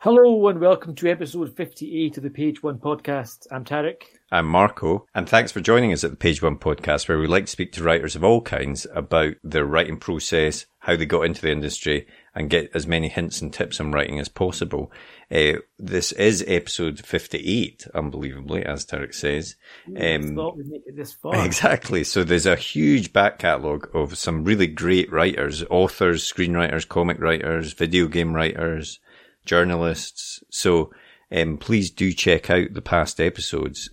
Hello and welcome to episode 58 of the Page One Podcast. I'm Tarek. I'm Marco, and thanks for joining us at the Page One Podcast, where we like to speak to writers of all kinds about their writing process, how they got into the industry, and get as many hints and tips on writing as possible. This is episode 58, unbelievably, as Tarek says. I thought we'd make it this far. Exactly. So there's a huge back catalogue of some really great writers, authors, screenwriters, comic writers, video game writers, journalists. So please do check out the past episodes.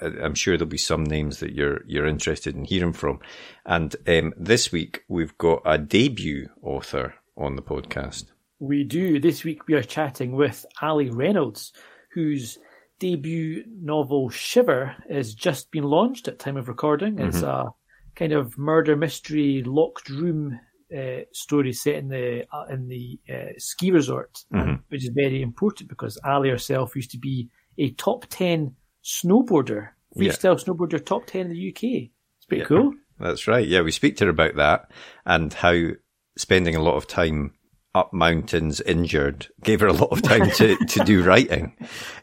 I'm sure there'll be some names that you're interested in hearing from. And this week we've got a debut author on the podcast. We do. This week we are chatting with Allie Reynolds, whose debut novel Shiver has just been launched at time of recording. Mm-hmm. It's a kind of murder mystery locked room story set in the ski resort, mm-hmm. which is very important because Ali herself used to be a top 10 snowboarder, freestyle snowboarder, top 10 in the UK. It's pretty cool. That's right. Yeah, we speak to her about that and how spending a lot of time up mountains injured gave her a lot of time to do writing.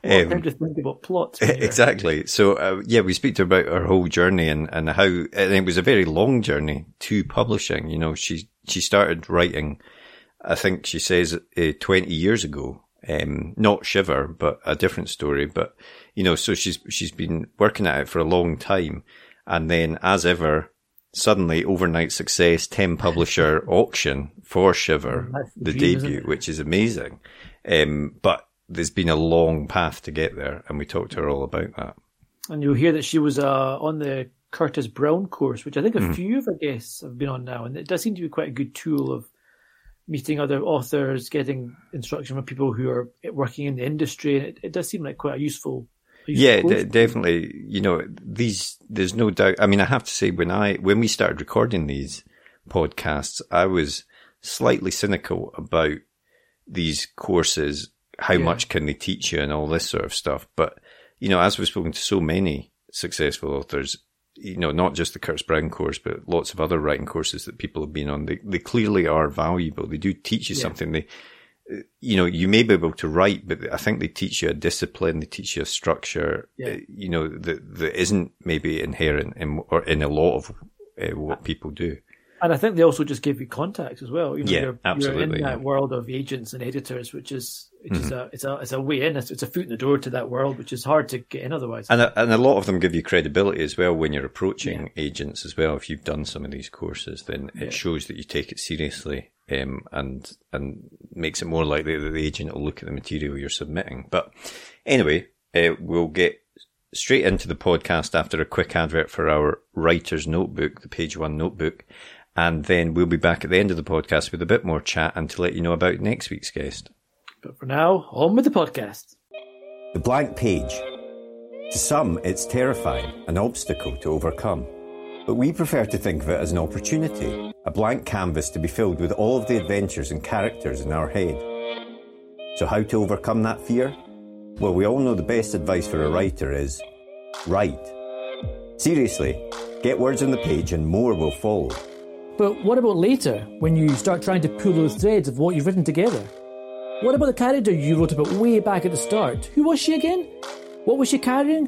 Well, time to think about plots. Exactly. So, we speak to her about her whole journey and how, and it was a very long journey to publishing. You know, she started writing, I think she says 20 years ago, not Shiver, but a different story. But, you know, so she's been working at it for a long time. And then as ever, suddenly, overnight success, 10 publisher auction for Shiver, the debut, which is amazing. But there's been a long path to get there, and we talked to her all about that. And you'll hear that she was on the Curtis Brown course, which I think a few of her guests have been on now, and it does seem to be quite a good tool of meeting other authors, getting instruction from people who are working in the industry, and it does seem like quite a useful. Yeah, definitely. You know, there's no doubt. I mean, I have to say, when we started recording these podcasts, I was slightly cynical about these courses, how much can they teach you and all this sort of stuff. But, you know, as we've spoken to so many successful authors, you know, not just the Curtis Brown course, but lots of other writing courses that people have been on, they clearly are valuable. They do teach you something. You know, you may be able to write, but I think they teach you a discipline, they teach you a structure, you know, that isn't maybe inherent in a lot of what people do. And I think they also just give you contacts as well. You know, you're in that world of agents and editors, which is a way in. It's a foot in the door to that world, which is hard to get in otherwise. And a lot of them give you credibility as well when you're approaching agents as well. If you've done some of these courses, then it shows that you take it seriously. And makes it more likely that the agent will look at the material you're submitting. But anyway, we'll get straight into the podcast after a quick advert for our writer's notebook, the Page One notebook. And then we'll be back at the end of the podcast with a bit more chat and to let you know about next week's guest. But for now, on with the podcast. The blank page. To some, it's terrifying, an obstacle to overcome. But we prefer to think of it as an opportunity, a blank canvas to be filled with all of the adventures and characters in our head. So how to overcome that fear? Well, we all know the best advice for a writer is write. Seriously, get words on the page and more will follow. But what about later, when you start trying to pull those threads of what you've written together? What about the character you wrote about way back at the start? Who was she again? What was she carrying?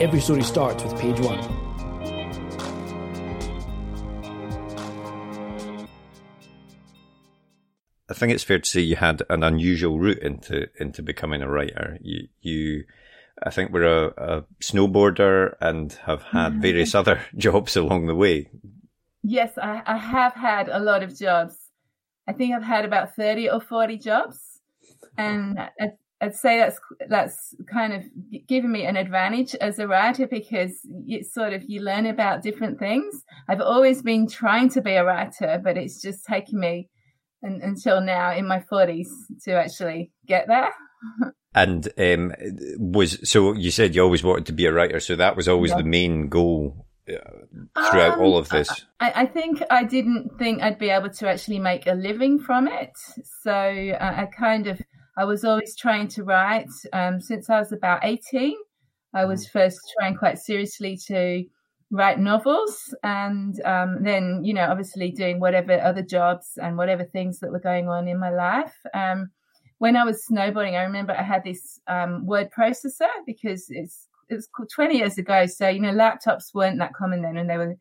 every story starts with page one. I think it's fair to say you had an unusual route into becoming a writer. You I think we're a snowboarder and have had various other jobs along the way. Yes, I have had a lot of jobs. I think I've had about 30 or 40 jobs. And I'd say that's kind of given me an advantage as a writer because it's sort of you learn about different things. I've always been trying to be a writer, but it's just taken me until now in my 40s to actually get there. And so you said you always wanted to be a writer, so that was always the main goal throughout all of this. I think I didn't think I'd be able to actually make a living from it, so I was always trying to write. Since I was about 18, I was first trying quite seriously to write novels, and then obviously doing whatever other jobs and whatever things that were going on in my life. When I was snowboarding, I remember I had this word processor because it was 20 years ago. So, laptops weren't that common then and they were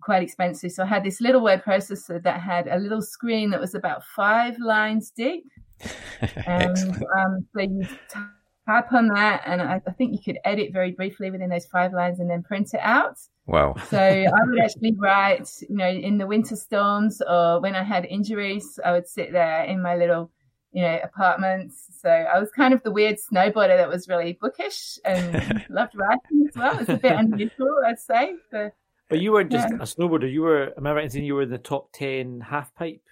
quite expensive. So I had this little word processor that had a little screen that was about 5 lines deep. And so you type on that and I think you could edit very briefly within those 5 lines and then print it out. Wow. So I would actually write, in the winter storms or when I had injuries, I would sit there in my little apartments. So I was kind of the weird snowboarder that was really bookish and loved writing as well. It's a bit unusual, I'd say. But you weren't just a snowboarder. You were, am I right in saying you were in the top 10 half-pipe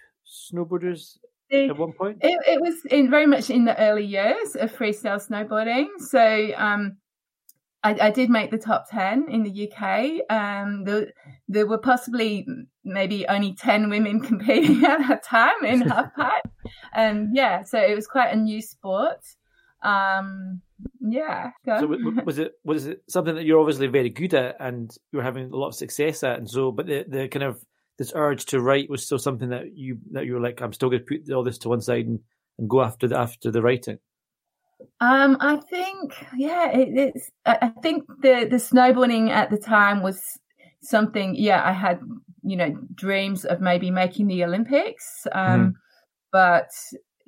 snowboarders at one point? It was very much in the early years of freestyle snowboarding. So I did make the top 10 in the UK. There were possibly maybe only 10 women competing at that time in halfpipe. So it was quite a new sport. So was it something that you're obviously very good at and you were having a lot of success at, and so but the kind of this urge to write was still something that you were like, I'm still going to put all this to one side and go after the writing? I think, it's. I think the snowboarding at the time was something. Yeah, I had dreams of maybe making the Olympics, but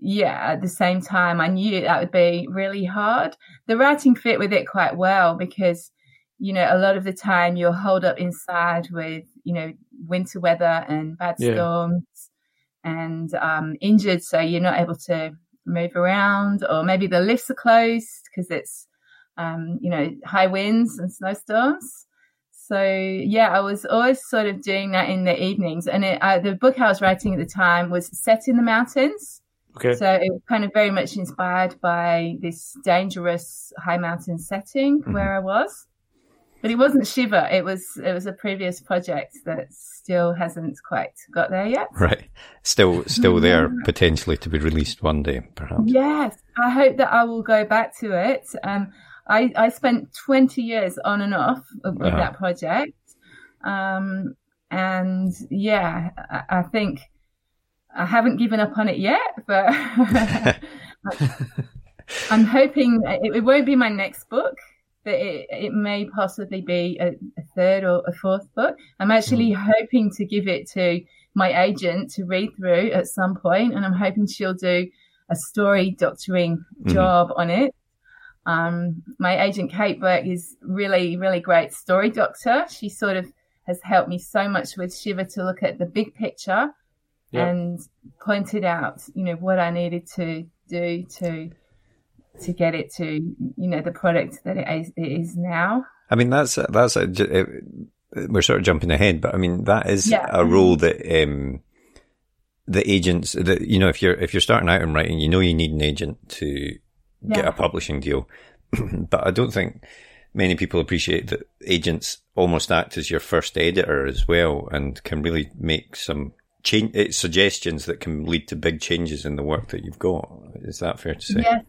at the same time, I knew that would be really hard. The writing fit with it quite well because a lot of the time you're holed up inside with winter weather and bad storms and injured, so you're not able to move around, or maybe the lifts are closed because it's high winds and snowstorms. So I was always sort of doing that in the evenings, and the book I was writing at the time was set in the mountains. Okay. So it was kind of very much inspired by this dangerous high mountain setting where I was, but it wasn't Shiver. It was a previous project that still hasn't quite got there yet. Right, still there, potentially to be released one day, perhaps. Yes, I hope that I will go back to it. I spent 20 years on and off with that project. I think I haven't given up on it yet, but I'm hoping it won't be my next book, but it may possibly be a third or a fourth book. I'm actually hoping to give it to my agent to read through at some point, and I'm hoping she'll do a story doctoring job on it. My agent Kate Burke is really, really great story doctor. She sort of has helped me so much with Shiver to look at the big picture and pointed out, what I needed to do to get it to, the product that it is now. I mean, that's we're sort of jumping ahead, but I mean that is a role that the agents that if you're starting out in writing, you need an agent to get a publishing deal. But I don't think many people appreciate that agents almost act as your first editor as well, and can really make some suggestions that can lead to big changes in the work that you've got. Is that fair to say? Yes.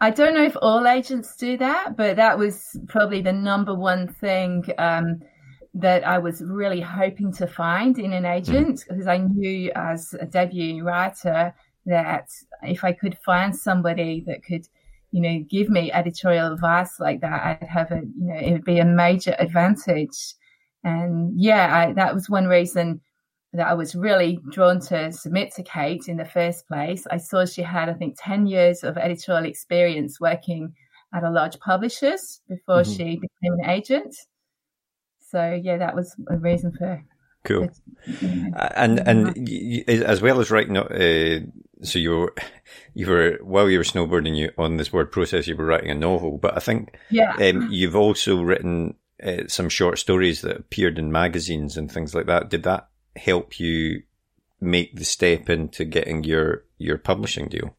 I don't know if all agents do that, but that was probably the number one thing that I was really hoping to find in an agent, because I knew as a debut writer that if I could find somebody that could, you know, give me editorial advice like that, I'd have it would be a major advantage. And that was one reason that I was really drawn to submit to Kate in the first place. I saw she had, I think, 10 years of editorial experience working at a large publishers before she became an agent. So, that was a reason for... Cool. And you, as well as writing, so you were while you were snowboarding on this word process, you were writing a novel, but I think you've also written some short stories that appeared in magazines and things like that. Did that help you make the step into getting your publishing deal?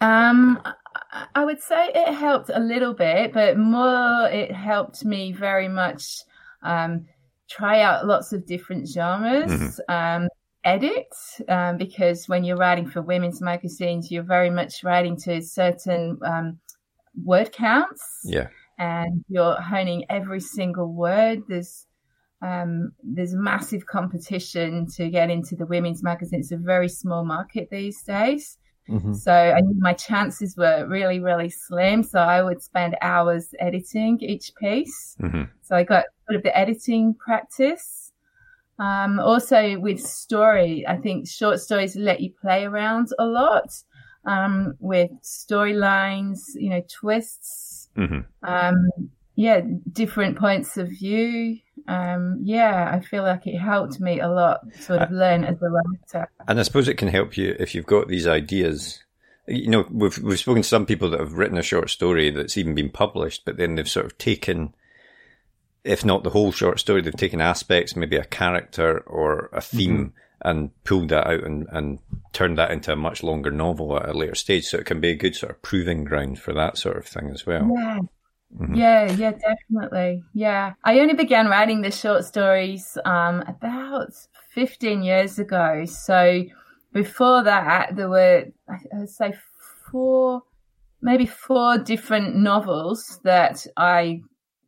I would say it helped a little bit, but more it helped me very much try out lots of different genres, edit, because when you're writing for women's magazines, you're very much writing to certain word counts, and you're honing every single word. There's massive competition to get into the women's magazine. It's a very small market these days. So I knew my chances were really, really slim. So I would spend hours editing each piece. So I got sort of the editing practice. Also with story, I think short stories let you play around a lot with storylines, twists, different points of view. I feel like it helped me a lot sort of learn as a writer. And I suppose it can help you if you've got these ideas. We've spoken to some people that have written a short story that's even been published, but then they've sort of taken, if not the whole short story, they've taken aspects, maybe a character or a theme, and pulled that out and turned that into a much longer novel at a later stage. So it can be a good sort of proving ground for that sort of thing as well. Yeah. Yeah, definitely. Yeah. I only began writing the short stories about 15 years ago. So before that, there were, I would say, four different novels that I,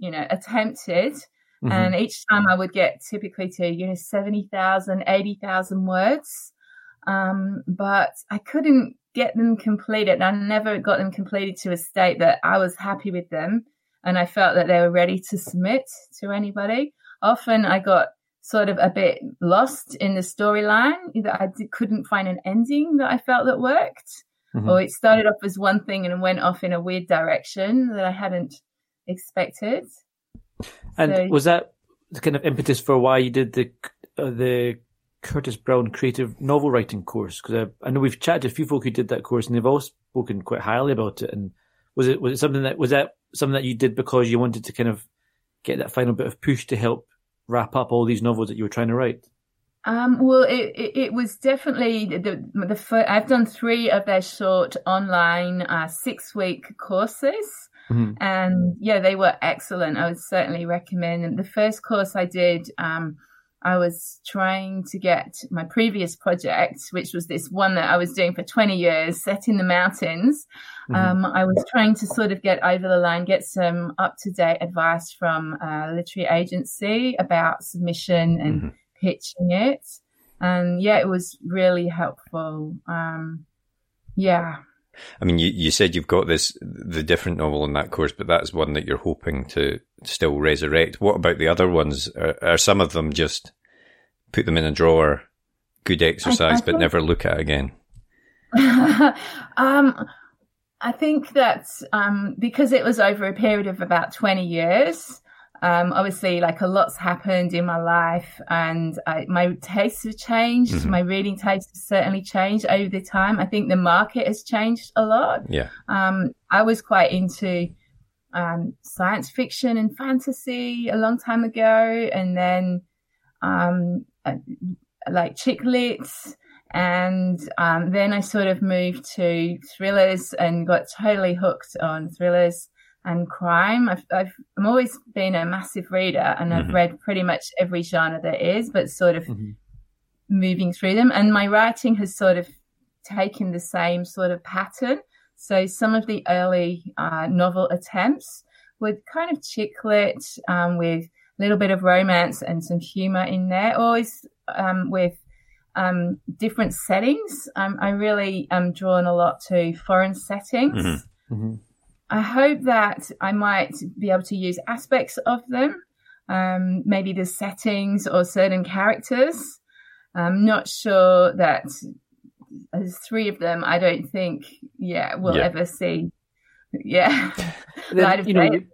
attempted. And each time I would get typically to, 70,000, 80,000 words. But I couldn't get them completed. And I never got them completed to a state that I was happy with them. And I felt that they were ready to submit to anybody. Often I got sort of a bit lost in the storyline, that I couldn't find an ending that I felt that worked. Or it started off as one thing and went off in a weird direction that I hadn't expected. And so, was that the kind of impetus for why you did the Curtis Brown Creative Novel Writing course? Because I know we've chatted to a few folk who did that course, and they've all spoken quite highly about it. And was it something that you did because you wanted to kind of get that final bit of push to help wrap up all these novels that you were trying to write? Well, it was definitely the first. I've done 3 of their short online 6-week courses, and they were excellent. I would certainly recommend. And the first course I did, I was trying to get my previous project, which was this one that I was doing for 20 years, set in the mountains. I was trying to sort of get over the line, get some up-to-date advice from a literary agency about submission and pitching it. And, it was really helpful. I mean, you said you've got the different novel in that course, but that's one that you're hoping to still resurrect. What about the other ones? Are some of them just put them in a drawer, good exercise, but never look at again? I think that because it was over a period of about 20 years, obviously, a lot's happened in my life, and my tastes have changed. My reading tastes have certainly changed over the time. I think the market has changed a lot. I was quite into science fiction and fantasy a long time ago, and then chick lit, and then I sort of moved to thrillers and got totally hooked on thrillers. and crime. I'm always been a massive reader, and I've read pretty much every genre there is, but sort of moving through them. And my writing has sort of taken the same sort of pattern. So some of the early novel attempts were kind of chick lit with a little bit of romance and some humour in there, always with different settings. I really am drawn a lot to foreign settings. I hope that I might be able to use aspects of them, maybe the settings or certain characters. I'm not sure that there's three of them. I don't think, we'll ever see. Light of day,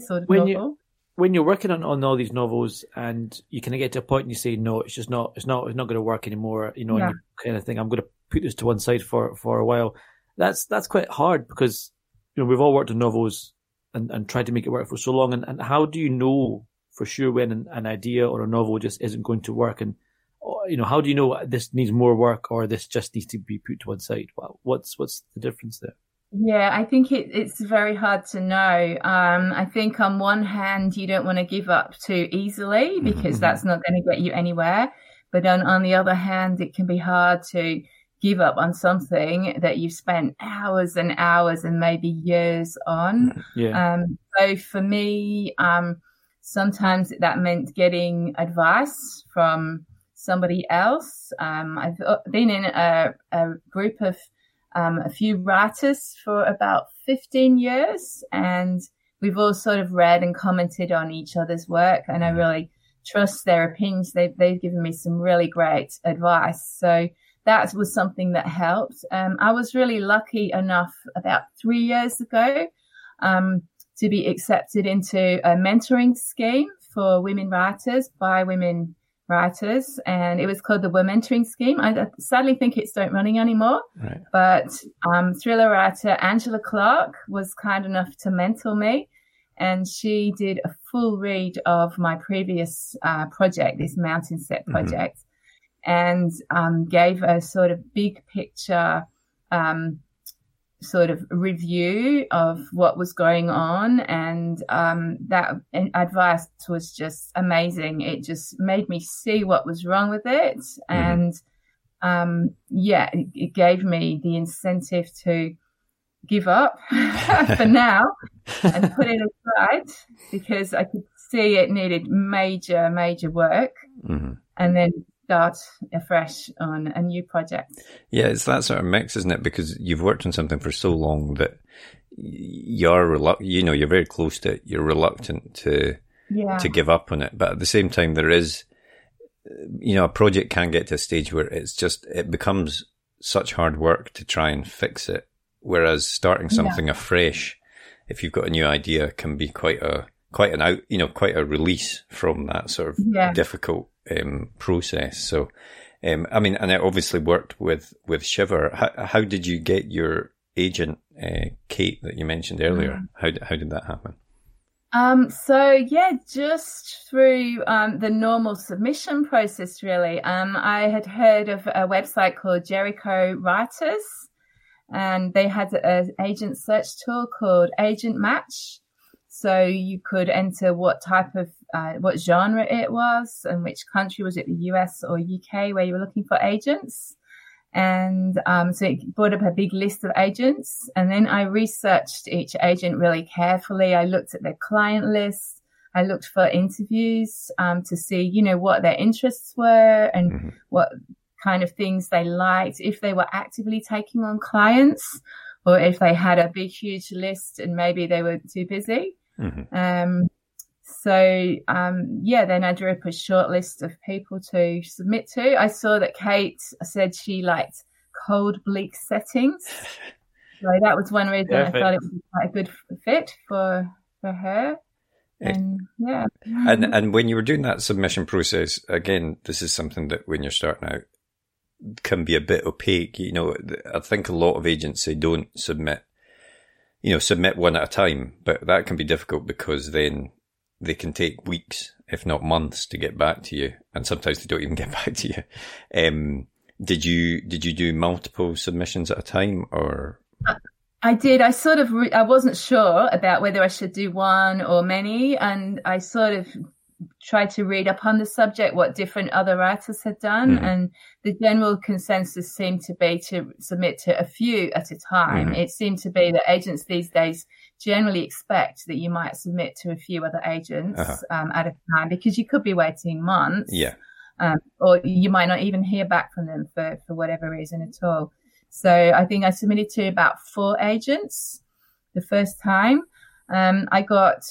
sort of novel. When you're working on all these novels and you kind of get to a point and you say, no, it's just not, it's not going to work anymore. You know, and you kind of think, I'm going to put this to one side for a while. That's quite hard because, you know, we've all worked on novels and tried to make it work for so long. And how do you know for sure when an idea or a novel just isn't going to work? And, you know, how do you know this needs more work or this just needs to be put to one side? What's the difference there? Yeah, I think it's very hard to know. I think on one hand, you don't want to give up too easily because that's not going to get you anywhere. But on the other hand, it can be hard to give up on something that you've spent hours and hours and maybe years on. So for me, sometimes that meant getting advice from somebody else. I've been in a group of a few writers for about 15 years, and we've all sort of read and commented on each other's work, and I really trust their opinions. They've given me some really great advice, so that was something that helped. I was really lucky enough about 3 years ago to be accepted into a mentoring scheme for women writers by women writers, and it was called the We're Mentoring Scheme. I sadly think it's not running anymore, but thriller writer Angela Clarke was kind enough to mentor me, and she did a full read of my previous project, this mountain set project, and gave a sort of big picture sort of review of what was going on, and that advice was just amazing. It just made me see what was wrong with it, and it gave me the incentive to give up for now and put it aside because I could see it needed major work, and then start afresh on a new project. Yeah, it's that sort of mix, isn't it? Because you've worked on something for so long that you're very close to it. You're reluctant to give up on it, but at the same time, there is, you know, a project can get to a stage where it becomes such hard work to try and fix it. Whereas starting something afresh, if you've got a new idea, can be quite a release from that sort of difficult process. So, I mean, and it obviously worked with Shiver. How did you get your agent, Kate, that you mentioned earlier? How did that happen? Just through the normal submission process, really. I had heard of a website called Jericho Writers, and they had an agent search tool called Agent Match. So you could enter what type of, what genre it was and which country, was it the US or UK, where you were looking for agents. And so it brought up a big list of agents. And then I researched each agent really carefully. I looked at their client list. I looked for interviews to see, you know, what their interests were and what kind of things they liked, if they were actively taking on clients or if they had a big, huge list and maybe they were too busy. Then I drew up a short list of people to submit to. I saw that Kate said she liked cold, bleak settings. So that was one reason I thought it would be quite a good fit for her. And when you were doing that submission process, again, this is something that when you're starting out can be a bit opaque. You know, I think a lot of agents don't submit one at a time, but that can be difficult because then they can take weeks, if not months, to get back to you, and sometimes they don't even get back to you. Did you do multiple submissions at a time, or? I did. I sort of, I wasn't sure about whether I should do one or many, and I sort of tried to read up on the subject, what different other writers had done, mm-hmm. and the general consensus seemed to be to submit to a few at a time. Mm-hmm. It seemed to be that agents these days generally expect that you might submit to a few other agents at a time, because you could be waiting months, or you might not even hear back from them for whatever reason at all. So I think I submitted to about 4 agents the first time. I got,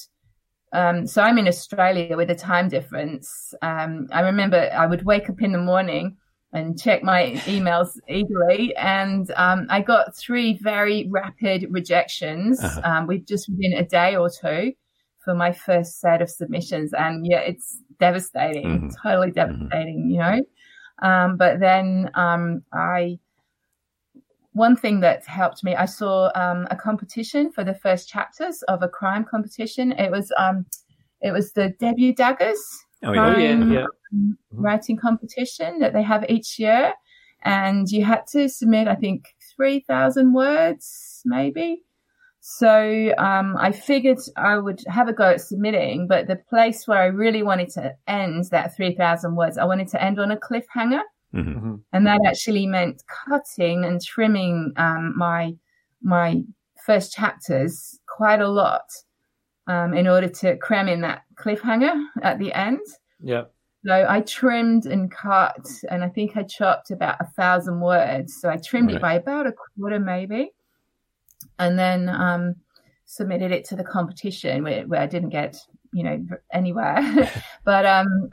so I'm in Australia with a time difference. I remember I would wake up in the morning and check my emails eagerly. And I got 3 very rapid rejections within a day or two for my first set of submissions. And yeah, it's devastating, mm-hmm. totally devastating, mm-hmm. you know. But then one thing that helped me, I saw a competition for the first chapters of a crime competition. It was the Debut Daggers writing competition that they have each year, and you had to submit, I think, 3,000 words maybe. So I figured I would have a go at submitting, but the place where I really wanted to end that 3,000 words, I wanted to end on a cliffhanger. Mm-hmm. And that actually meant cutting and trimming my first chapters quite a lot in order to cram in that cliffhanger at the end. Yeah. So I trimmed and cut, and I think I chopped about 1,000 words. So I trimmed it by about a quarter maybe, and then submitted it to the competition where I didn't get anywhere. But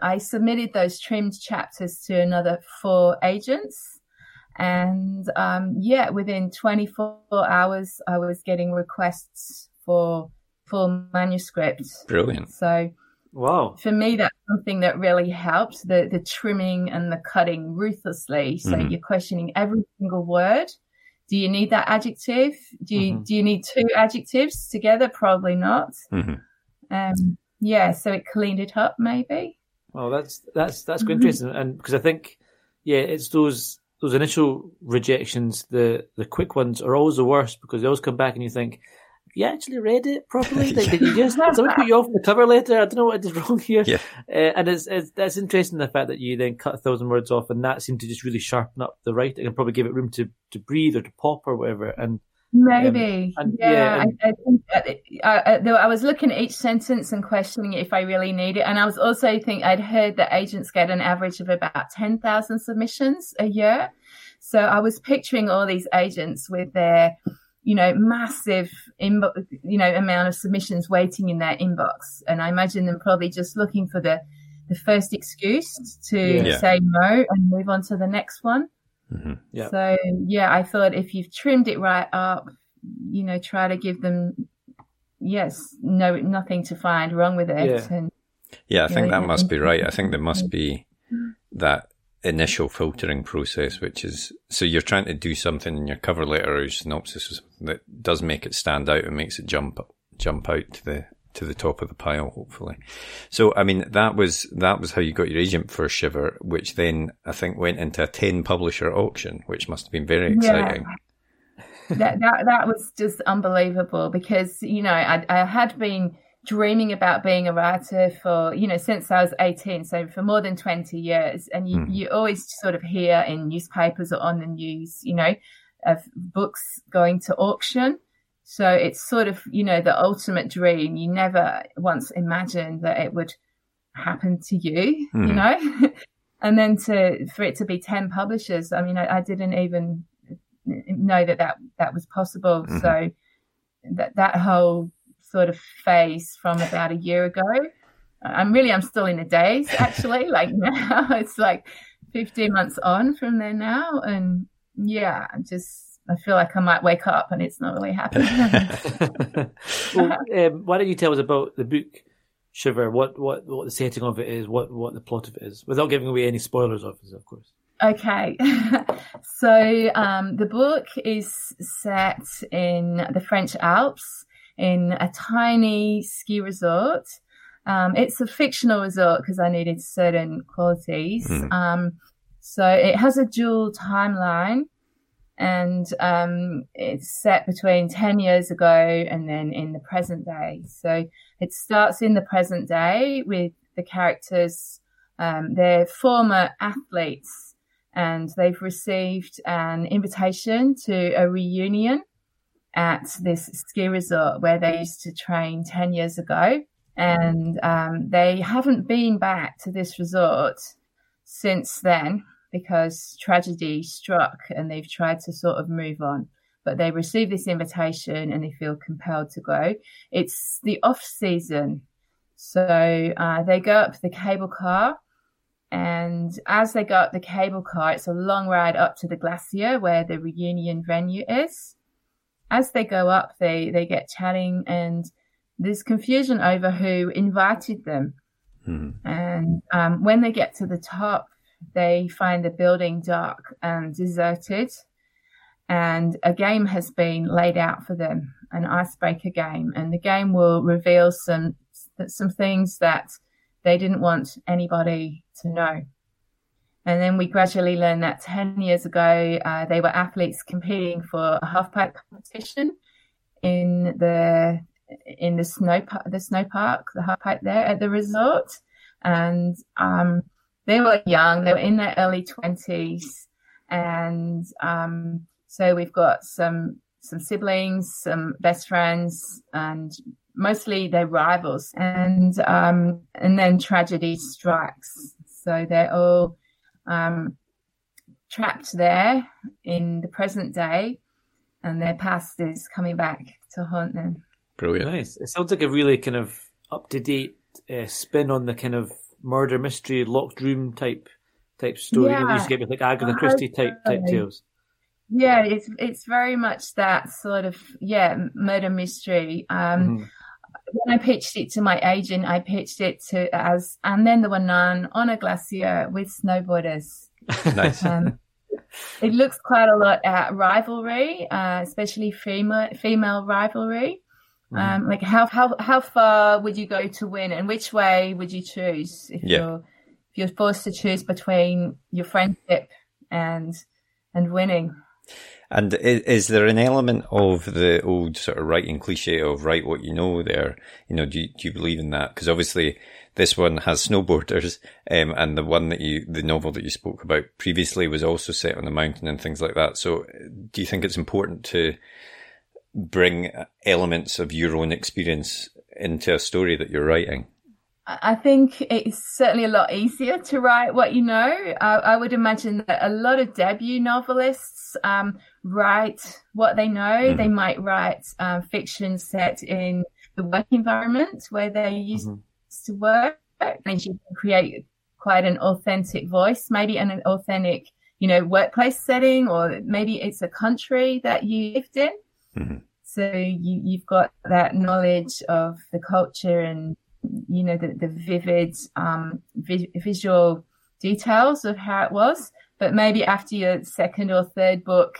I submitted those trimmed chapters to another 4 agents, and within 24 hours I was getting requests for full manuscripts. Brilliant. So wow, for me that's something that really helped, the trimming and the cutting ruthlessly. So mm-hmm. you're questioning every single word. Do you need that adjective? Do you need 2 adjectives together? Probably not. Mm-hmm. So it cleaned it up maybe. Well, that's mm-hmm. interesting, and because I think it's those initial rejections, the quick ones are always the worst, because they always come back and you think, you actually read it properly? Did you just someone put you off the cover letter? I don't know what I did wrong here. Yeah. And it's that's interesting, the fact that you then cut 1,000 words off, and that seemed to just really sharpen up the writing and probably give it room to breathe or to pop or whatever. And maybe. I was looking at each sentence and questioning if I really need it. And I was also thinking, I'd heard that agents get an average of about 10,000 submissions a year. So I was picturing all these agents with their, massive amount of submissions waiting in their inbox. And I imagine them probably just looking for the first excuse to say no and move on to the next one. Mm-hmm. Yep. So, I thought if you've trimmed it right up, try to give them, nothing to find wrong with it. Yeah, and, I think that must be right. I think there must be that initial filtering process, which is, so you're trying to do something in your cover letter or your synopsis that does make it stand out and makes it jump out to the top of the pile, hopefully. So, I mean, that was how you got your agent for Shiver, which then I think went into a 10 publisher auction, which must have been very exciting. That was just unbelievable, because, I had been dreaming about being a writer for, since I was 18, so for more than 20 years. And you always sort of hear in newspapers or on the news, of books going to auction. So it's sort of, the ultimate dream. You never once imagined that it would happen to you, And then for it to be 10 publishers, I mean, I didn't even know that was possible. Mm-hmm. So that whole sort of phase from about a year ago, I'm still in a daze, actually. Like now, it's like 15 months on from there now. And I feel like I might wake up and it's not really happening. Well, why don't you tell us about the book, Shiver? What the setting of it is, what the plot of it is, without giving away any spoilers, obviously, of course. Okay, so the book is set in the French Alps in a tiny ski resort. It's a fictional resort because I needed certain qualities. So it has a dual timeline. And it's set between 10 years ago and then in the present day. So it starts in the present day with the characters, they're former athletes, and they've received an invitation to a reunion at this ski resort where they used to train 10 years ago. And they haven't been back to this resort since then, because tragedy struck and they've tried to sort of move on. But they receive this invitation and they feel compelled to go. It's the off season. So they go up the cable car, and as they go up the cable car, it's a long ride up to the glacier where the reunion venue is. As they go up, they get chatting, and there's confusion over who invited them. Mm-hmm. And when they get to the top, they find the building dark and deserted, and a game has been laid out for them, an icebreaker game. And the game will reveal some things that they didn't want anybody to know. And then we gradually learn that 10 years ago, they were athletes competing for a half-pipe competition in the snow park, the half-pipe there at the resort. And they were young, they were in their early 20s, and so we've got some siblings, some best friends, and mostly they're rivals. And then tragedy strikes. So they're all trapped there in the present day, and their past is coming back to haunt them. Brilliant. Nice. It sounds like a really kind of up-to-date spin on the kind of murder mystery, locked room type story. Yeah. You used to get with like Agatha Christie type tales. Yeah, it's very much that sort of murder mystery. Mm-hmm. When I pitched it to my agent, I pitched it to as And Then There Were None on a Glacier with Snowboarders. Nice. It looks quite a lot at rivalry, especially female rivalry. Like how far would you go to win, and which way would you choose if you're forced to choose between your friendship and winning? And is there an element of the old sort of writing cliche of write what you know there? You know, do you believe in that? Because obviously this one has snowboarders, and the novel that you spoke about previously was also set on the mountain and things like that. So do you think it's important to bring elements of your own experience into a story that you're writing? I think it's certainly a lot easier to write what you know. I would imagine that a lot of debut novelists write what they know. Mm-hmm. They might write fiction set in the work environment where they used to work, and you can create quite an authentic voice, maybe an authentic, workplace setting, or maybe it's a country that you lived in. Mm-hmm. So you've got that knowledge of the culture and the vivid visual details of how it was. But maybe after your second or third book,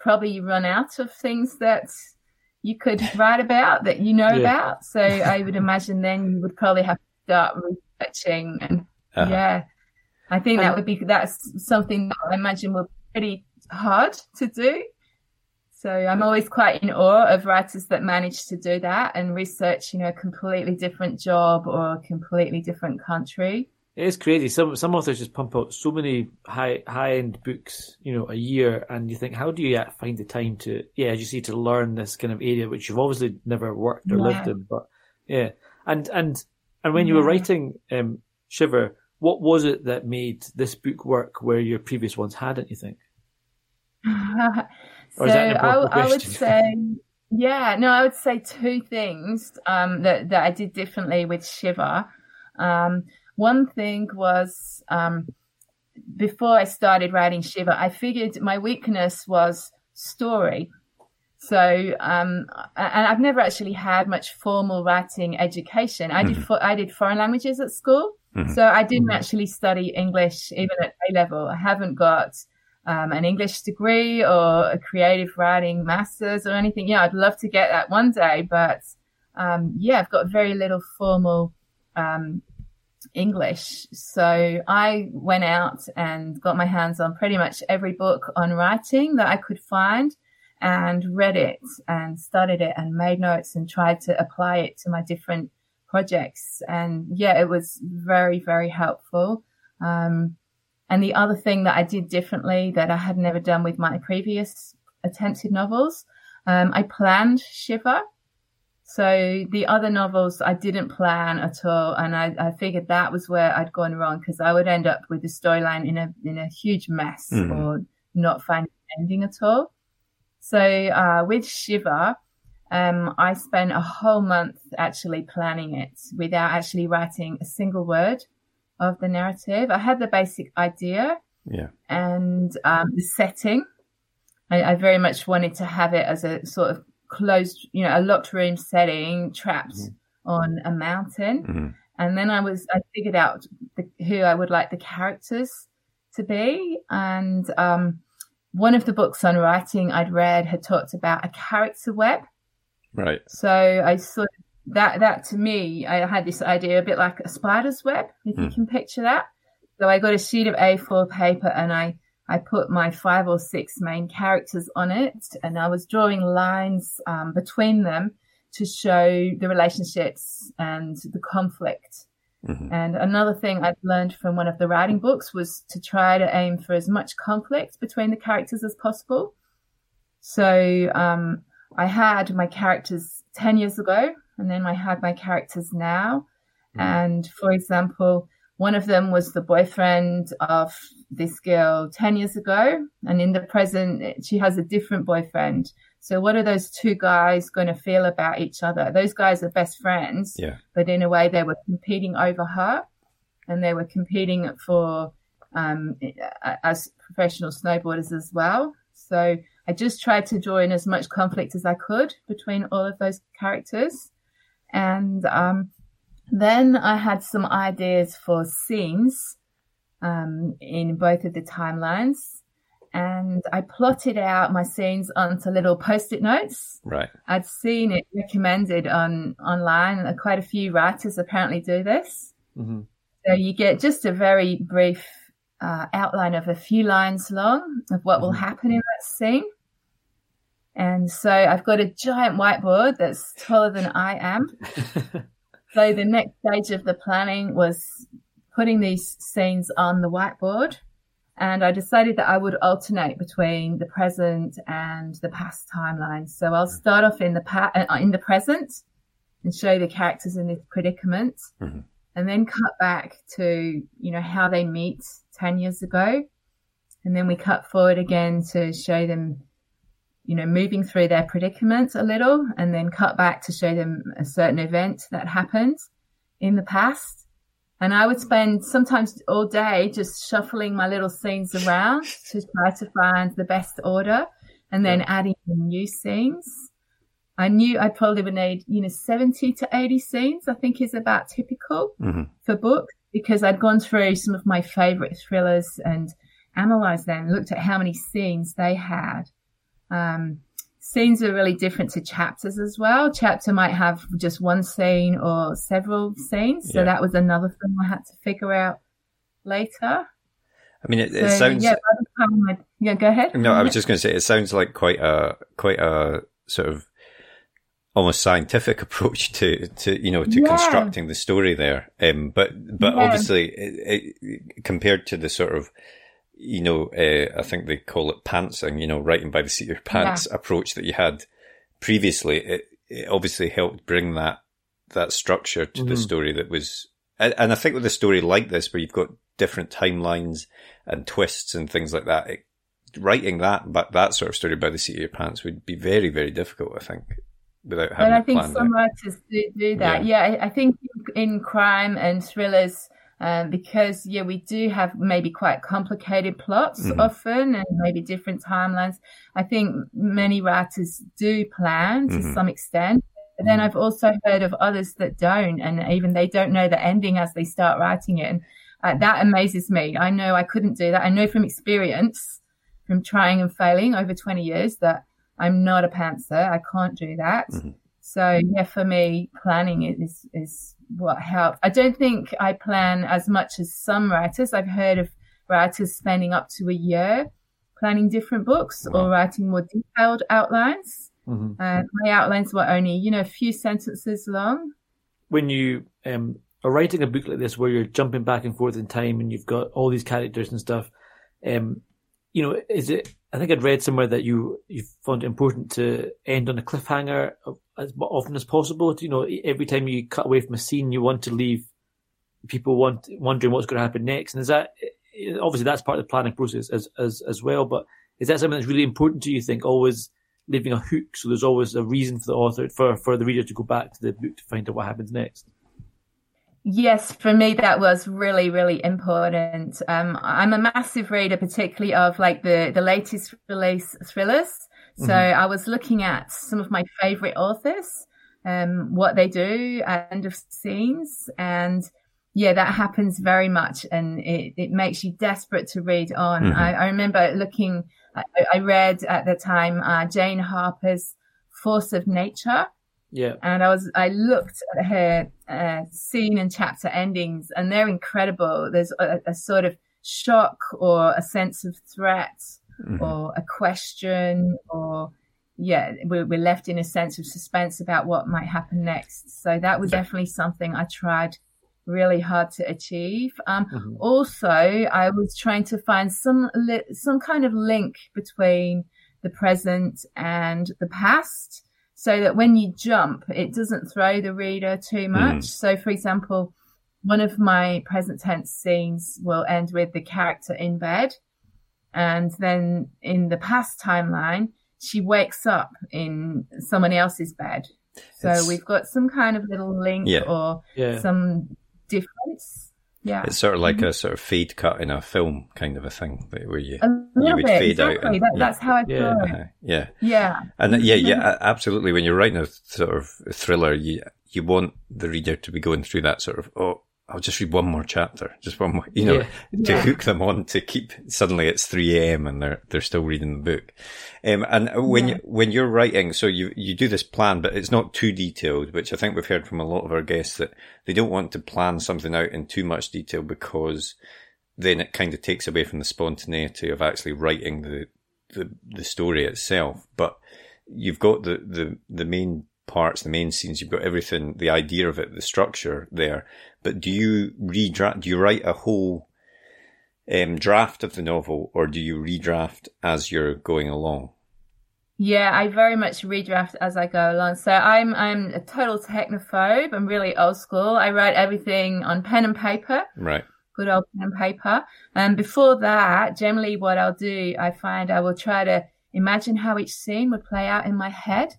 probably you run out of things that you could write about that about. So I would imagine then you would probably have to start researching. And I think that's something that I imagine will be pretty hard to do. So I'm always quite in awe of writers that manage to do that and research, a completely different job or a completely different country. It is crazy. Some authors just pump out so many high-end books, a year, and you think, how do you find the time to, as you say, to learn this kind of area which you've obviously never worked or lived in? But and when you were writing Shiver, what was it that made this book work where your previous ones hadn't? You think? So I would say, I would say two things that I did differently with Shiver. One thing was before I started writing Shiver, I figured my weakness was story. So, and I've never actually had much formal writing education. I did foreign languages at school, so I didn't actually study English even at A level. I haven't got an English degree or a creative writing master's or anything. I'd love to get that one day, but I've got very little formal English. So I went out and got my hands on pretty much every book on writing that I could find and read it and studied it and made notes and tried to apply it to my different projects. And, yeah, it was very, very helpful. And the other thing that I did differently that I had never done with my previous attempted novels, I planned Shiver. So the other novels I didn't plan at all, and I figured that was where I'd gone wrong, because I would end up with the storyline in a huge mess or not finding an ending at all. So with Shiver, I spent a whole month actually planning it without actually writing a single word of the narrative. I had the basic idea and the setting. I very much wanted to have it as a sort of closed, a locked room setting, trapped on a mountain. And then I figured out who I would like the characters to be. And one of the books on writing I'd read had talked about a character web. Right. So I sort of, that to me, I had this idea a bit like a spider's web, if you can picture that. So I got a sheet of A4 paper and I put my 5 or 6 main characters on it, and I was drawing lines between them to show the relationships and the conflict. And another thing I'd learned from one of the writing books was to try to aim for as much conflict between the characters as possible. So I had my characters 10 years ago, and then I had my characters now. And, for example, one of them was the boyfriend of this girl 10 years ago, and in the present she has a different boyfriend. So what are those two guys going to feel about each other? Those guys are best friends, but in a way they were competing over her, and they were competing for as professional snowboarders as well. So I just tried to draw in as much conflict as I could between all of those characters. And then I had some ideas for scenes in both of the timelines, and I plotted out my scenes onto little Post-it notes. Right. I'd seen it recommended online. Quite a few writers apparently do this. So you get just a very brief outline of a few lines long of what will happen in that scene. And so I've got a giant whiteboard that's taller than I am. So the next stage of the planning was putting these scenes on the whiteboard, and I decided that I would alternate between the present and the past timelines. So I'll start off in the present and show the characters in this predicament, and then cut back to, how they meet 10 years ago. And then we cut forward again to show them, moving through their predicament a little, and then cut back to show them a certain event that happened in the past. And I would spend sometimes all day just shuffling my little scenes around to try to find the best order, and then adding new scenes. I knew I probably would need, 70 to 80 scenes, I think is about typical for books, because I'd gone through some of my favorite thrillers and analyzed them, looked at how many scenes they had. Scenes are really different to chapters as well. Chapter might have just one scene or several scenes. So that was another thing I had to figure out later. I mean, it sounds... Yeah, by the time go ahead. No, I was just going to say, it sounds like quite a sort of almost scientific approach to constructing the story there. But obviously, it, compared to the sort of, I think they call it pantsing, writing by the seat of your pants approach that you had previously, it obviously helped bring that structure to the story that was, and I think with a story like this, where you've got different timelines and twists and things like that, writing that sort of story by the seat of your pants would be very, very difficult, I think, without having a plan. But I think some writers do that. Yeah, I think in crime and thrillers, because, we do have maybe quite complicated plots often, and maybe different timelines. I think many writers do plan to some extent. But then I've also heard of others that don't, and even they don't know the ending as they start writing it. And that amazes me. I know I couldn't do that. I know from experience, from trying and failing over 20 years, that I'm not a pantser. I can't do that. So, for me, planning is what helped. I don't think I plan as much as some writers. I've heard of writers spending up to a year planning different books or writing more detailed outlines. Mm-hmm. My outlines were only, a few sentences long. When you are writing a book like this where you're jumping back and forth in time and you've got all these characters and stuff, I think I'd read somewhere that you found it important to end on a cliffhanger as often as possible. Every time you cut away from a scene, you want to leave people wondering what's going to happen next. And is that, obviously that's part of the planning process as well, but is that something that's really important to you, think, always leaving a hook so there's always a reason for the author, for the reader to go back to the book to find out what happens next? Yes, for me that was really, really important. I'm a massive reader, particularly of the latest release thrillers. So I was looking at some of my favorite authors, what they do at end of scenes, and yeah, that happens very much, and it makes you desperate to read on. Mm-hmm. I remember I read at the time Jane Harper's Force of Nature. Yeah. And I looked at her scene and chapter endings, and they're incredible. There's a sort of shock or a sense of threat or a question, or we're left in a sense of suspense about what might happen next. So that was definitely something I tried really hard to achieve. Also, I was trying to find some kind of link between the present and the past, so that when you jump, it doesn't throw the reader too much. So, for example, one of my present tense scenes will end with the character in bed, and then in the past timeline, she wakes up in someone else's bed. So we've got some kind of little link or some difference. Yeah, it's sort of like a sort of fade cut in a film kind of a thing, where you would fade out. And, that's how I feel. Absolutely. When you're writing a sort of thriller, you want the reader to be going through that sort of, oh, I'll just read one more chapter, just one more, to hook them on to keep. Suddenly it's 3 a.m. and they're still reading the book. When you're writing, so you do this plan, but it's not too detailed, which I think we've heard from a lot of our guests that they don't want to plan something out in too much detail, because then it kind of takes away from the spontaneity of actually writing the story itself. But you've got the main parts, the main scenes, you've got everything, the idea of it, the structure there. But do you redraft? Do you write a whole draft of the novel, or do you redraft as you're going along? Yeah, I very much redraft as I go along. So I'm a total technophobe. I'm really old school. I write everything on pen and paper. Right. Good old pen and paper. And before that, generally what I'll do, I find I will try to imagine how each scene would play out in my head.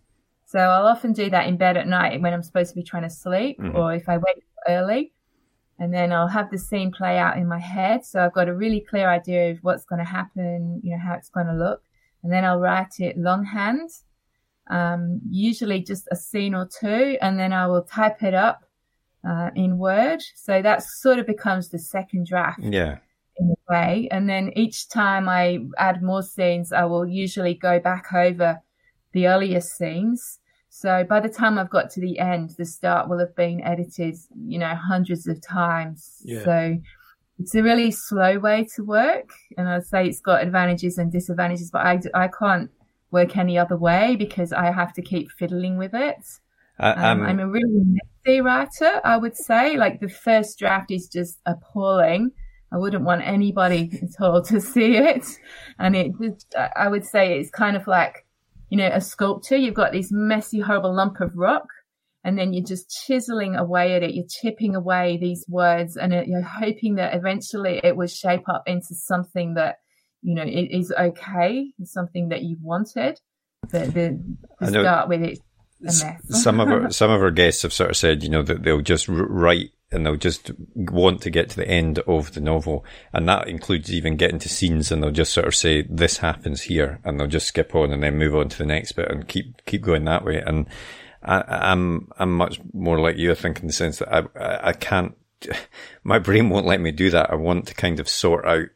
So I'll often do that in bed at night when I'm supposed to be trying to sleep, or if I wake up early, and then I'll have the scene play out in my head. So I've got a really clear idea of what's going to happen, how it's going to look, and then I'll write it longhand, usually just a scene or two, and then I will type it up in Word. So that sort of becomes the second draft in a way. And then each time I add more scenes, I will usually go back over the earlier scenes. So by the time I've got to the end, the start will have been edited, hundreds of times. Yeah. So it's a really slow way to work. And I'd say it's got advantages and disadvantages, but I can't work any other way because I have to keep fiddling with it. I'm a really messy writer, I would say. The first draft is just appalling. I wouldn't want anybody at all to see it. And I would say it's kind of like, a sculptor, you've got this messy, horrible lump of rock, and then you're just chiseling away at it. You're chipping away these words, and you're hoping that eventually it will shape up into something that, it is okay, something that you wanted. But to start with, it's a mess. Some of our guests have sort of said, that they'll just write and they'll just want to get to the end of the novel. And that includes even getting to scenes, and they'll just sort of say, this happens here, and they'll just skip on and then move on to the next bit and keep going that way. And I'm much more like you, I think, in the sense that I can't, my brain won't let me do that. I want to kind of sort out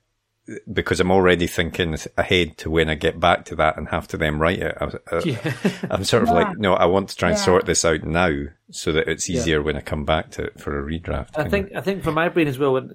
because I'm already thinking ahead to when I get back to that and have to then write it. I'm sort of like, no, I want to try and sort this out now so that it's easier when I come back to it for a redraft. I think for my brain as well,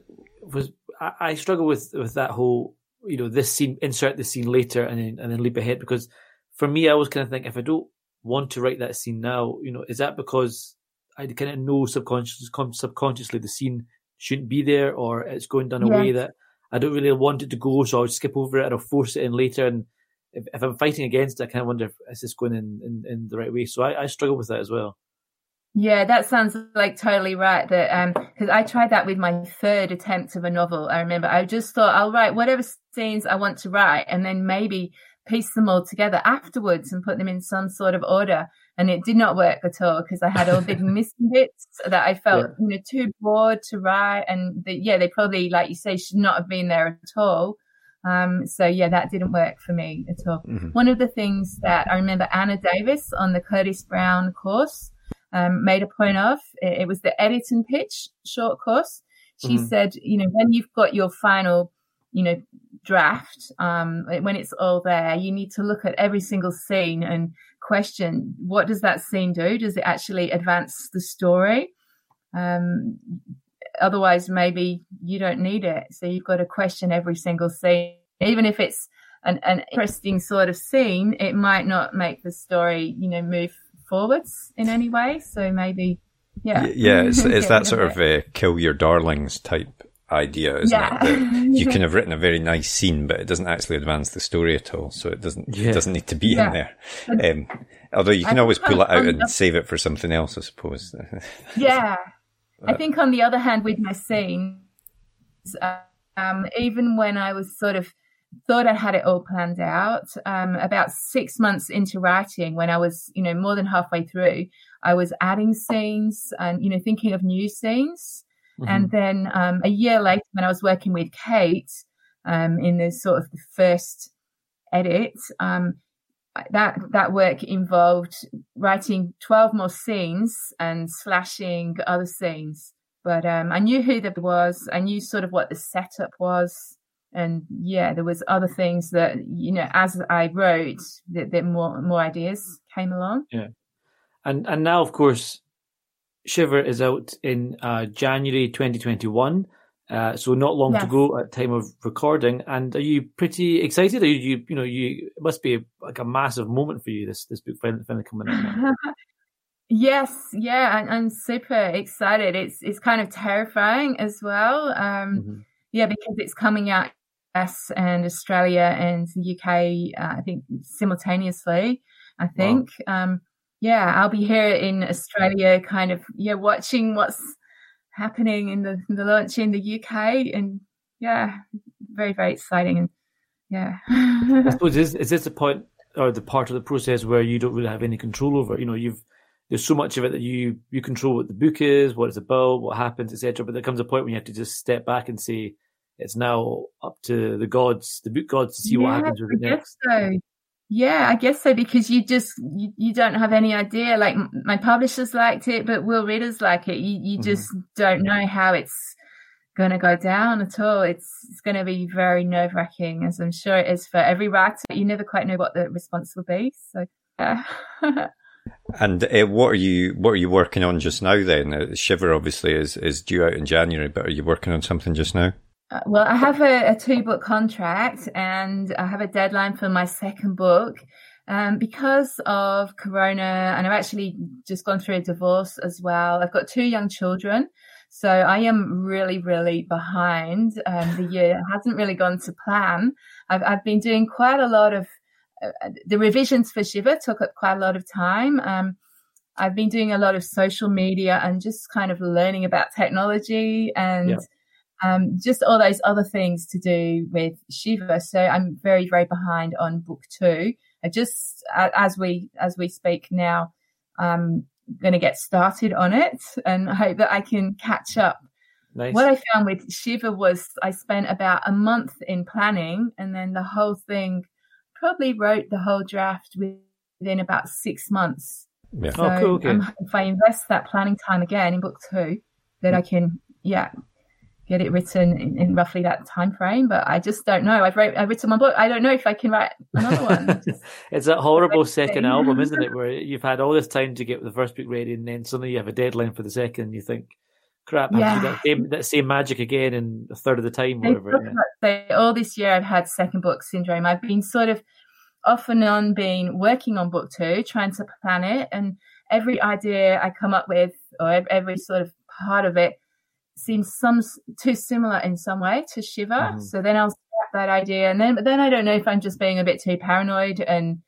I struggle with that whole, you know, this scene, insert this scene later and then leap ahead, because for me, I always kind of think, if I don't want to write that scene now, you know, is that because I kind of know subconsciously the scene shouldn't be there, or it's going down a way that I don't really want it to go, so I'll skip over it and I'll force it in later. And if I'm fighting against it, I kind of wonder if it's just going in the right way. So I struggle with that as well. Yeah, that sounds like totally right. That because I tried that with my third attempt of a novel. I remember I just thought, I'll write whatever scenes I want to write and then maybe piece them all together afterwards and put them in some sort of order. And it did not work at all, because I had all big missing bits that I felt too bored to write, and they probably, like you say, should not have been there at all. So that didn't work for me at all. Mm-hmm. One of the things that I remember Anna Davis on the Curtis Brown course made a point of, it was the Edit and Pitch short course. She said, when you've got your final, draft, when it's all there, you need to look at every single scene and question, what does that scene do? Does it actually advance the story? Otherwise, maybe you don't need it. So you've got to question every single scene. Even if it's an interesting sort of scene, it might not make the story, move forwards in any way. So maybe, it's that sort of kill your darlings type idea, isn't it? That you can have written a very nice scene, but it doesn't actually advance the story at all, so it doesn't need to be in there. Although you can always pull it out and save it for something else, I suppose. Yeah, I think on the other hand, with my scenes, even when I was sort of thought I had it all planned out, about 6 months into writing, when I was more than halfway through, I was adding scenes and thinking of new scenes. Mm-hmm. And then a year later, when I was working with Kate in the sort of the first edit, that work involved writing 12 more scenes and slashing other scenes. But I knew who that was. I knew sort of what the setup was. And, there was other things that, as I wrote, that more ideas came along. Yeah. And now, of course, Shiver is out in January 2021, so not long to go at time of recording. And are you pretty excited? Are you it must be like a massive moment for you, this book finally coming out. Yes, I'm super excited. It's kind of terrifying as well, because it's coming out in the US and Australia and the UK, I think simultaneously. Wow. I'll be here in Australia kind of, watching what's happening in the launch in the UK. And, very, very exciting. And I suppose, is this the point or the part of the process where you don't really have any control over? There's so much of it that you control what the book is, what it's about, what happens, etc. But there comes a point when you have to just step back and say, it's now up to the gods, the book gods, to see what happens with it next. So. Yeah, I guess so, because you don't have any idea. Like, my publishers liked it, but will readers like it? You just don't know how it's going to go down at all. It's going to be very nerve-wracking, as I'm sure it is for every writer. You never quite know what the response will be. So, And what are you working on just now then? Shiver obviously is due out in January, but are you working on something just now? Well, I have a 2-book contract and I have a deadline for my second book because of Corona, and I've actually just gone through a divorce as well. I've got 2 young children, so I am really, really behind. The year hasn't really gone to plan. I've been doing quite a lot of the revisions for Shiver took up quite a lot of time. I've been doing a lot of social media and just kind of learning about technology and just all those other things to do with Shiver. So I'm very, very behind on book 2. I just, as we speak now, I'm going to get started on it and I hope that I can catch up. Nice. What I found with Shiver was I spent about a month in planning and then the whole thing, probably wrote the whole draft within about 6months. Yeah. So cool. Okay. If I invest that planning time again in book 2, then I can, get it written in roughly that time frame, but I just don't know. I've written my book. I don't know if I can write another one. It's that horrible second album, isn't it, where you've had all this time to get the first book ready, and then suddenly you have a deadline for the second, and you think, crap, I have to do that same magic again in a third of the time, whatever. So all this year I've had second book syndrome. I've been sort of off and on, been working on book two, trying to plan it, and every idea I come up with, or every sort of part of it, seems too similar in some way to Shiver. Mm-hmm. So then I'll scrap that idea, and then I don't know if I'm just being a bit too paranoid, and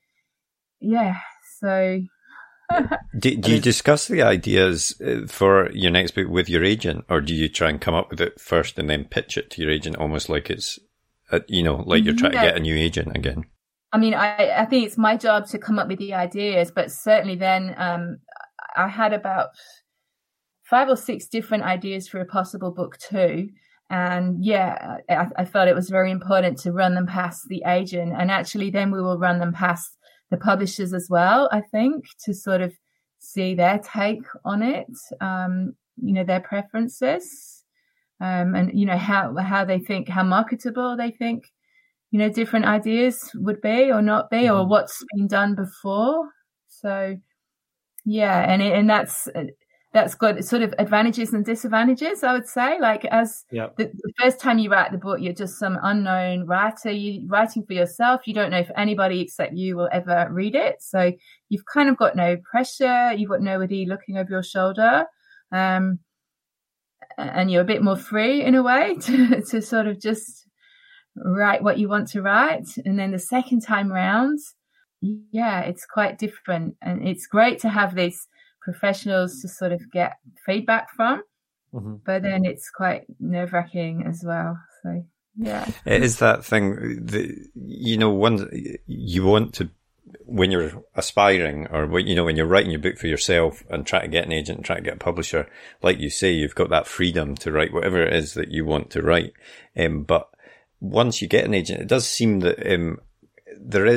so do you discuss the ideas for your next book with your agent, or do you try and come up with it first and then pitch it to your agent, almost like it's you're trying to get a new agent again? I mean, I think it's my job to come up with the ideas, but certainly then I had about 5 or 6 different ideas for a possible book too. And I felt it was very important to run them past the agent. And actually then we will run them past the publishers as well, I think, to sort of see their take on it, their preferences, and, how they think, how marketable they think, different ideas would be or not be, or what's been done before. So, and that's got sort of advantages and disadvantages, I would say. Like the first time you write the book, you're just some unknown writer. You're writing for yourself. You don't know if anybody except you will ever read it. So you've kind of got no pressure. You've got nobody looking over your shoulder. And you're a bit more free in a way to sort of just write what you want to write. And then the second time round, it's quite different. And it's great to have these professionals to sort of get feedback from, but then it's quite nerve-wracking as well. So it is that thing that, you want to, when you're aspiring, or when you're writing your book for yourself and try to get an agent, try to get a publisher, like you say, you've got that freedom to write whatever it is that you want to write, but once you get an agent, it does seem that there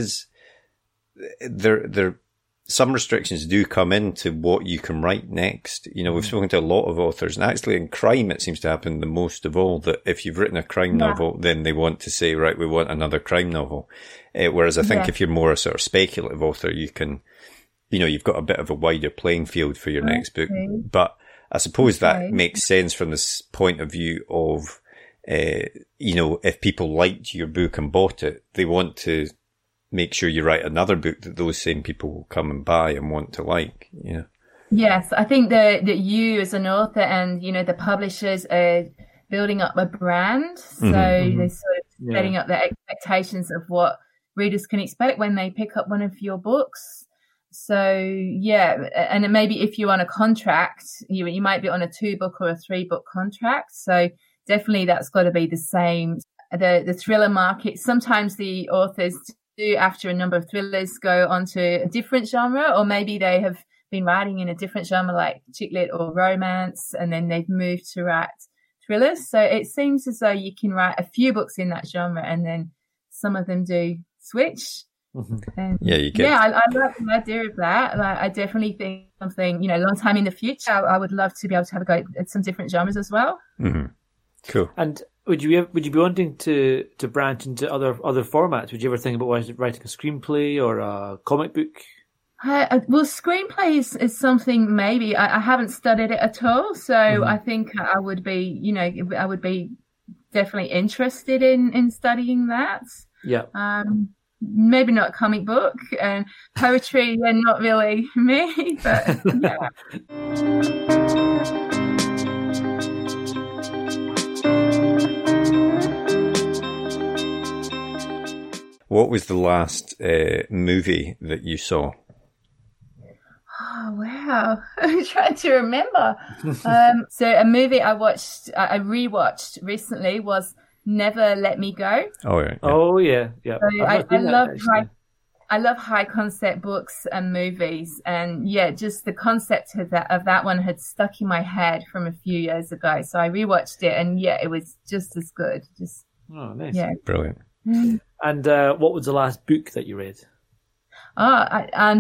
some restrictions do come into what you can write next. We've spoken to a lot of authors, and actually in crime it seems to happen the most of all, that if you've written a crime novel, then they want to say, right, we want another crime novel. Whereas I think if you're more a sort of speculative author, you can, you've got a bit of a wider playing field for your next book. But I suppose that makes sense from this point of view of, if people liked your book and bought it, they want to make sure you write another book that those same people will come and buy and want to like. Yes, I think that you as an author and, the publishers are building up a brand. So they're sort of setting up their expectations of what readers can expect when they pick up one of your books. So, and maybe if you're on a contract, you might be on a 2-book or a 3-book contract. So definitely that's got to be the same. The thriller market, sometimes the authors do, after a number of thrillers, go onto a different genre, or maybe they have been writing in a different genre like chick lit or romance, and then they've moved to write thrillers. So it seems as though you can write a few books in that genre, and then some of them do switch. And you get. Yeah, I love the idea of that. Like, I definitely think something, long time in the future, I would love to be able to have a go at some different genres as well. Mm-hmm. Cool. And Would you be wanting to branch into other formats? Would you ever think about writing a screenplay or a comic book? Screenplay is something maybe. I haven't studied it at all, so I think I would be, I would be definitely interested in studying that. Yeah. Maybe not a comic book, and poetry, and not really me, but yeah. What was the last movie that you saw? Oh, wow. I'm trying to remember. So a movie I rewatched recently was Never Let Me Go. Oh, yeah. Oh, yeah. Yeah. So I love high concept books and movies. And, just the concept of that one had stuck in my head from a few years ago. So I rewatched it, and, it was just as good. Oh, nice. Yeah. Brilliant. And what was the last book that you read?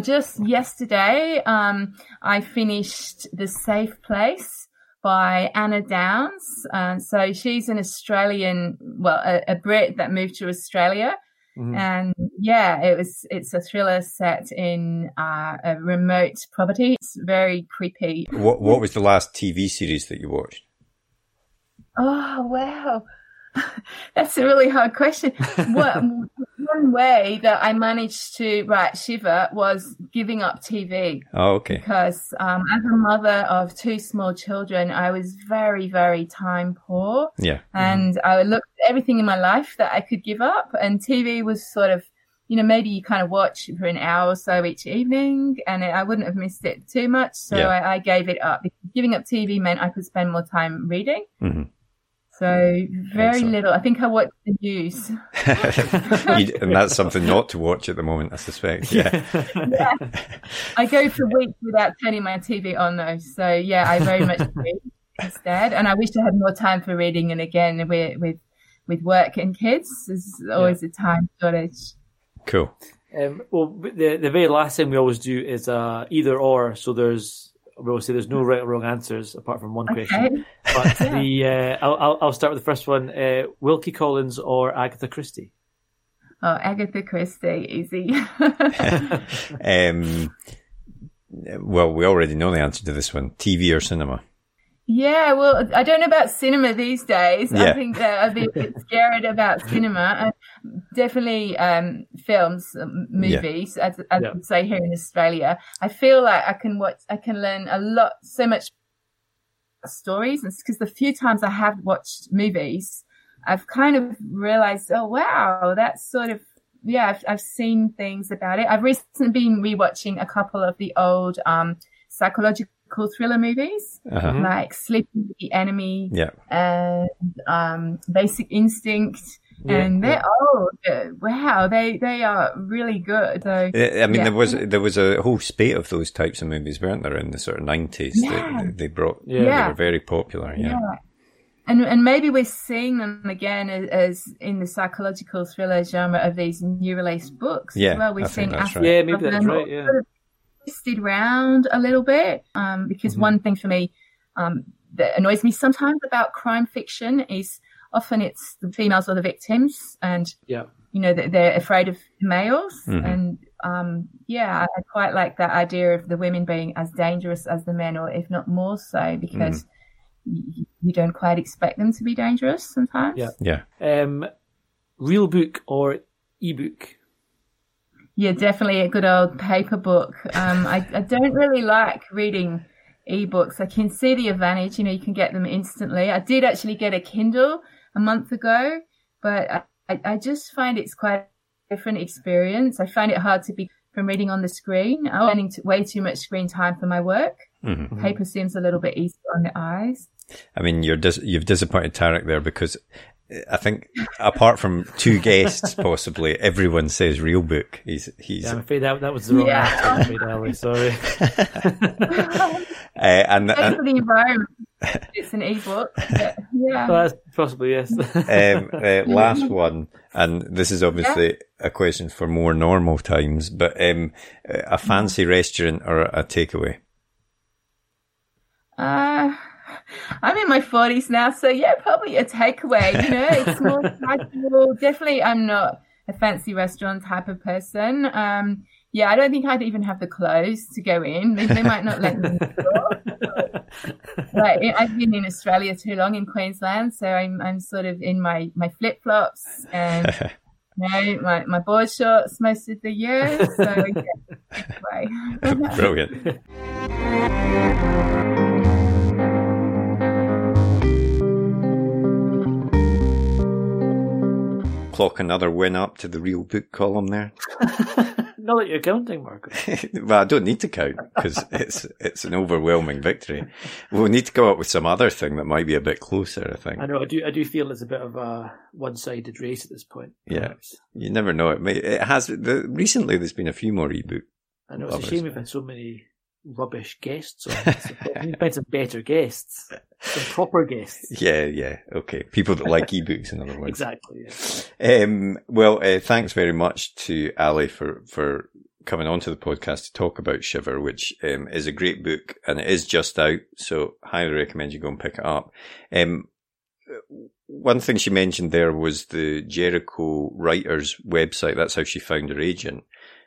Just yesterday, I finished The Safe Place by Anna Downs. So she's an Australian, well, a Brit that moved to Australia. Mm-hmm. And yeah, it's a thriller set in a remote property. It's very creepy. What was the last TV series that you watched? Oh, wow. That's a really hard question. One way that I managed to write Shiver was giving up TV. Oh, okay. Because as a mother of two small children, I was very, very time poor. Yeah. And I looked at everything in my life that I could give up. And TV was sort of, you know, maybe you kind of watch for an hour or so each evening. And I wouldn't have missed it too much. So yeah. I gave it up. Because giving up TV meant I could spend more time reading. Mm-hmm. So very little. I think I watched the news. And that's something not to watch at the moment, I suspect. Yeah. Yeah. I go for weeks without turning my TV on, though. So, yeah, I very much read instead. And I wish I had more time for reading. And, again, with work and kids, there's always a time shortage. Cool. Well, the very last thing we always do is either or. So we'll say there's no right or wrong answers apart from one question. But I'll start with the first one. Wilkie Collins or Agatha Christie? Oh, Agatha Christie, easy. Well, we already know the answer to this one. TV or cinema? Yeah, well, I don't know about cinema these days. Yeah. I think that I'd be a bit scared about cinema. Definitely films, movies, as I'd say here in Australia. I feel like I can learn a lot, so much stories. Because the few times I have watched movies, I've kind of realised, oh, wow, that's sort of, yeah, I've seen things about it. I've recently been rewatching a couple of the old psychological thriller movies, like Sleeping with the Enemy and Basic Instinct, and they're old. Wow, they are really good. So, I mean, there was a whole spate of those types of movies, weren't there, in the sort of 90s? Yeah. They brought, they were very popular. Yeah. And maybe we're seeing them again as in the psychological thriller genre of these new release books. Yeah, as well, we're seeing maybe that's right. Yeah. Twisted round a little bit because one thing for me that annoys me sometimes about crime fiction is often it's the females or the victims, and you know they're afraid of males, and I quite like that idea of the women being as dangerous as the men, or if not more so, because you don't quite expect them to be dangerous sometimes. Real book or ebook? Yeah, definitely a good old paper book. I don't really like reading ebooks. I can see the advantage, you know, you can get them instantly. I did actually get a Kindle a month ago, but I just find it's quite a different experience. I find it hard to be from reading on the screen. I'm spending way too much screen time for my work. Mm-hmm. Paper seems a little bit easier on the eyes. I mean, you've disappointed Tarek there, because I think, apart from two guests, possibly, everyone says real book. He's I'm afraid that was the wrong answer. I'm sorry. And for the environment, it's an e-book. Yeah. Well, that's possibly, yes. Last one, and this is obviously a question for more normal times, but a fancy restaurant or a takeaway? I'm in my 40s now, so yeah, probably a takeaway, you know, it's more casual. Definitely I'm not a fancy restaurant type of person. I don't think I'd even have the clothes to go in. They might not let me in the door. Like, I've been in Australia too long, in Queensland, so I'm sort of in my flip-flops and no, my board shorts most of the year, so yeah. Brilliant. Clock another win up to the real book column there. Not that you're counting, Marco. Well, I don't need to count, because it's an overwhelming victory. We'll need to come up with some other thing that might be a bit closer, I think. I know, I do feel it's a bit of a one-sided race at this point. Yeah, you never know. Recently there's been a few more e-book. I know, it's a shame we've had so many rubbish guests on. We've had some better guests, some proper guests. Yeah, okay. People that like ebooks, in other words. Exactly. Yeah. Well, thanks very much to Allie for coming onto the podcast to talk about Shiver, which is a great book, and it is just out, so highly recommend you go and pick it up. One thing she mentioned there was the Jericho Writers website. That's how she found her agent.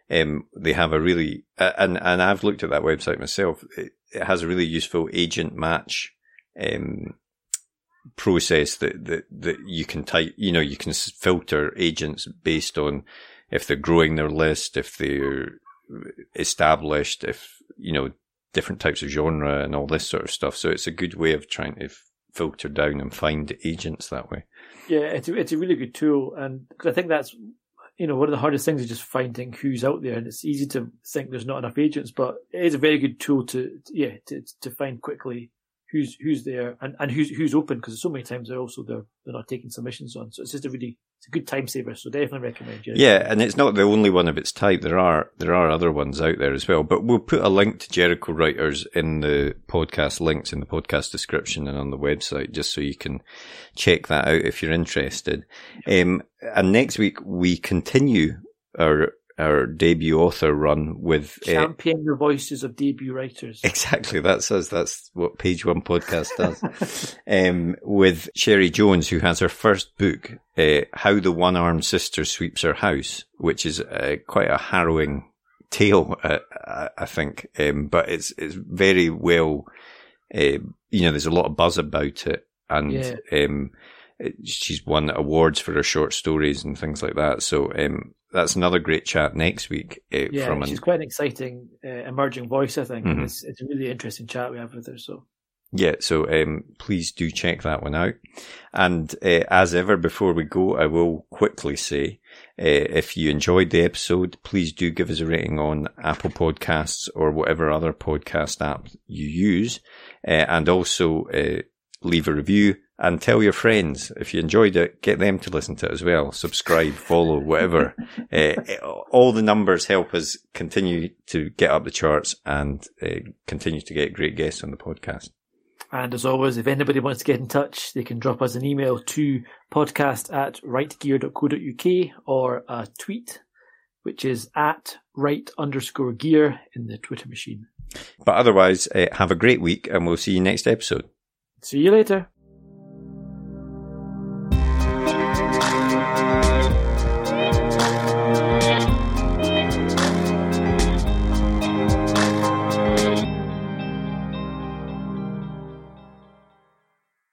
They have a really, and I've looked at that website myself, it has a really useful agent match process that you can type, you can filter agents based on if they're growing their list, if they're established, if, different types of genre and all this sort of stuff. So it's a good way of trying to filter down and find agents that way. Yeah, it's a really good tool. And I think that's, one of the hardest things is just finding who's out there. And it's easy to think there's not enough agents, but it is a very good tool to find quickly who's there and who's open, because so many times they're not taking submissions on. So it's just a good time saver. So definitely recommend it. Yeah, and it's not the only one of its type. There are other ones out there as well. But we'll put a link to Jericho Writers in the podcast links in the podcast description and on the website, just so you can check that out if you're interested. And next week we continue our debut author run with champion the voices of debut writers. Exactly, that's us. That's what Page One Podcast does. With Sherry Jones, who has her first book, How the One Armed Sister Sweeps Her House, which is quite a harrowing tale, I think. But it's very well. There's a lot of buzz about it, and yeah. She's won awards for her short stories and things like that. So. That's another great chat next week. She's quite an exciting emerging voice, I think. Mm-hmm. It's a really interesting chat we have with her. So, yeah, so please do check that one out. And as ever, before we go, I will quickly say, if you enjoyed the episode, please do give us a rating on Apple Podcasts or whatever other podcast app you use. And also leave a review. And tell your friends, if you enjoyed it, get them to listen to it as well. Subscribe, follow, whatever. All the numbers help us continue to get up the charts and continue to get great guests on the podcast. And as always, if anybody wants to get in touch, they can drop us an email to podcast@rightgear.co.uk or a tweet, which is @right_gear in the Twitter machine. But otherwise, have a great week and we'll see you next episode. See you later.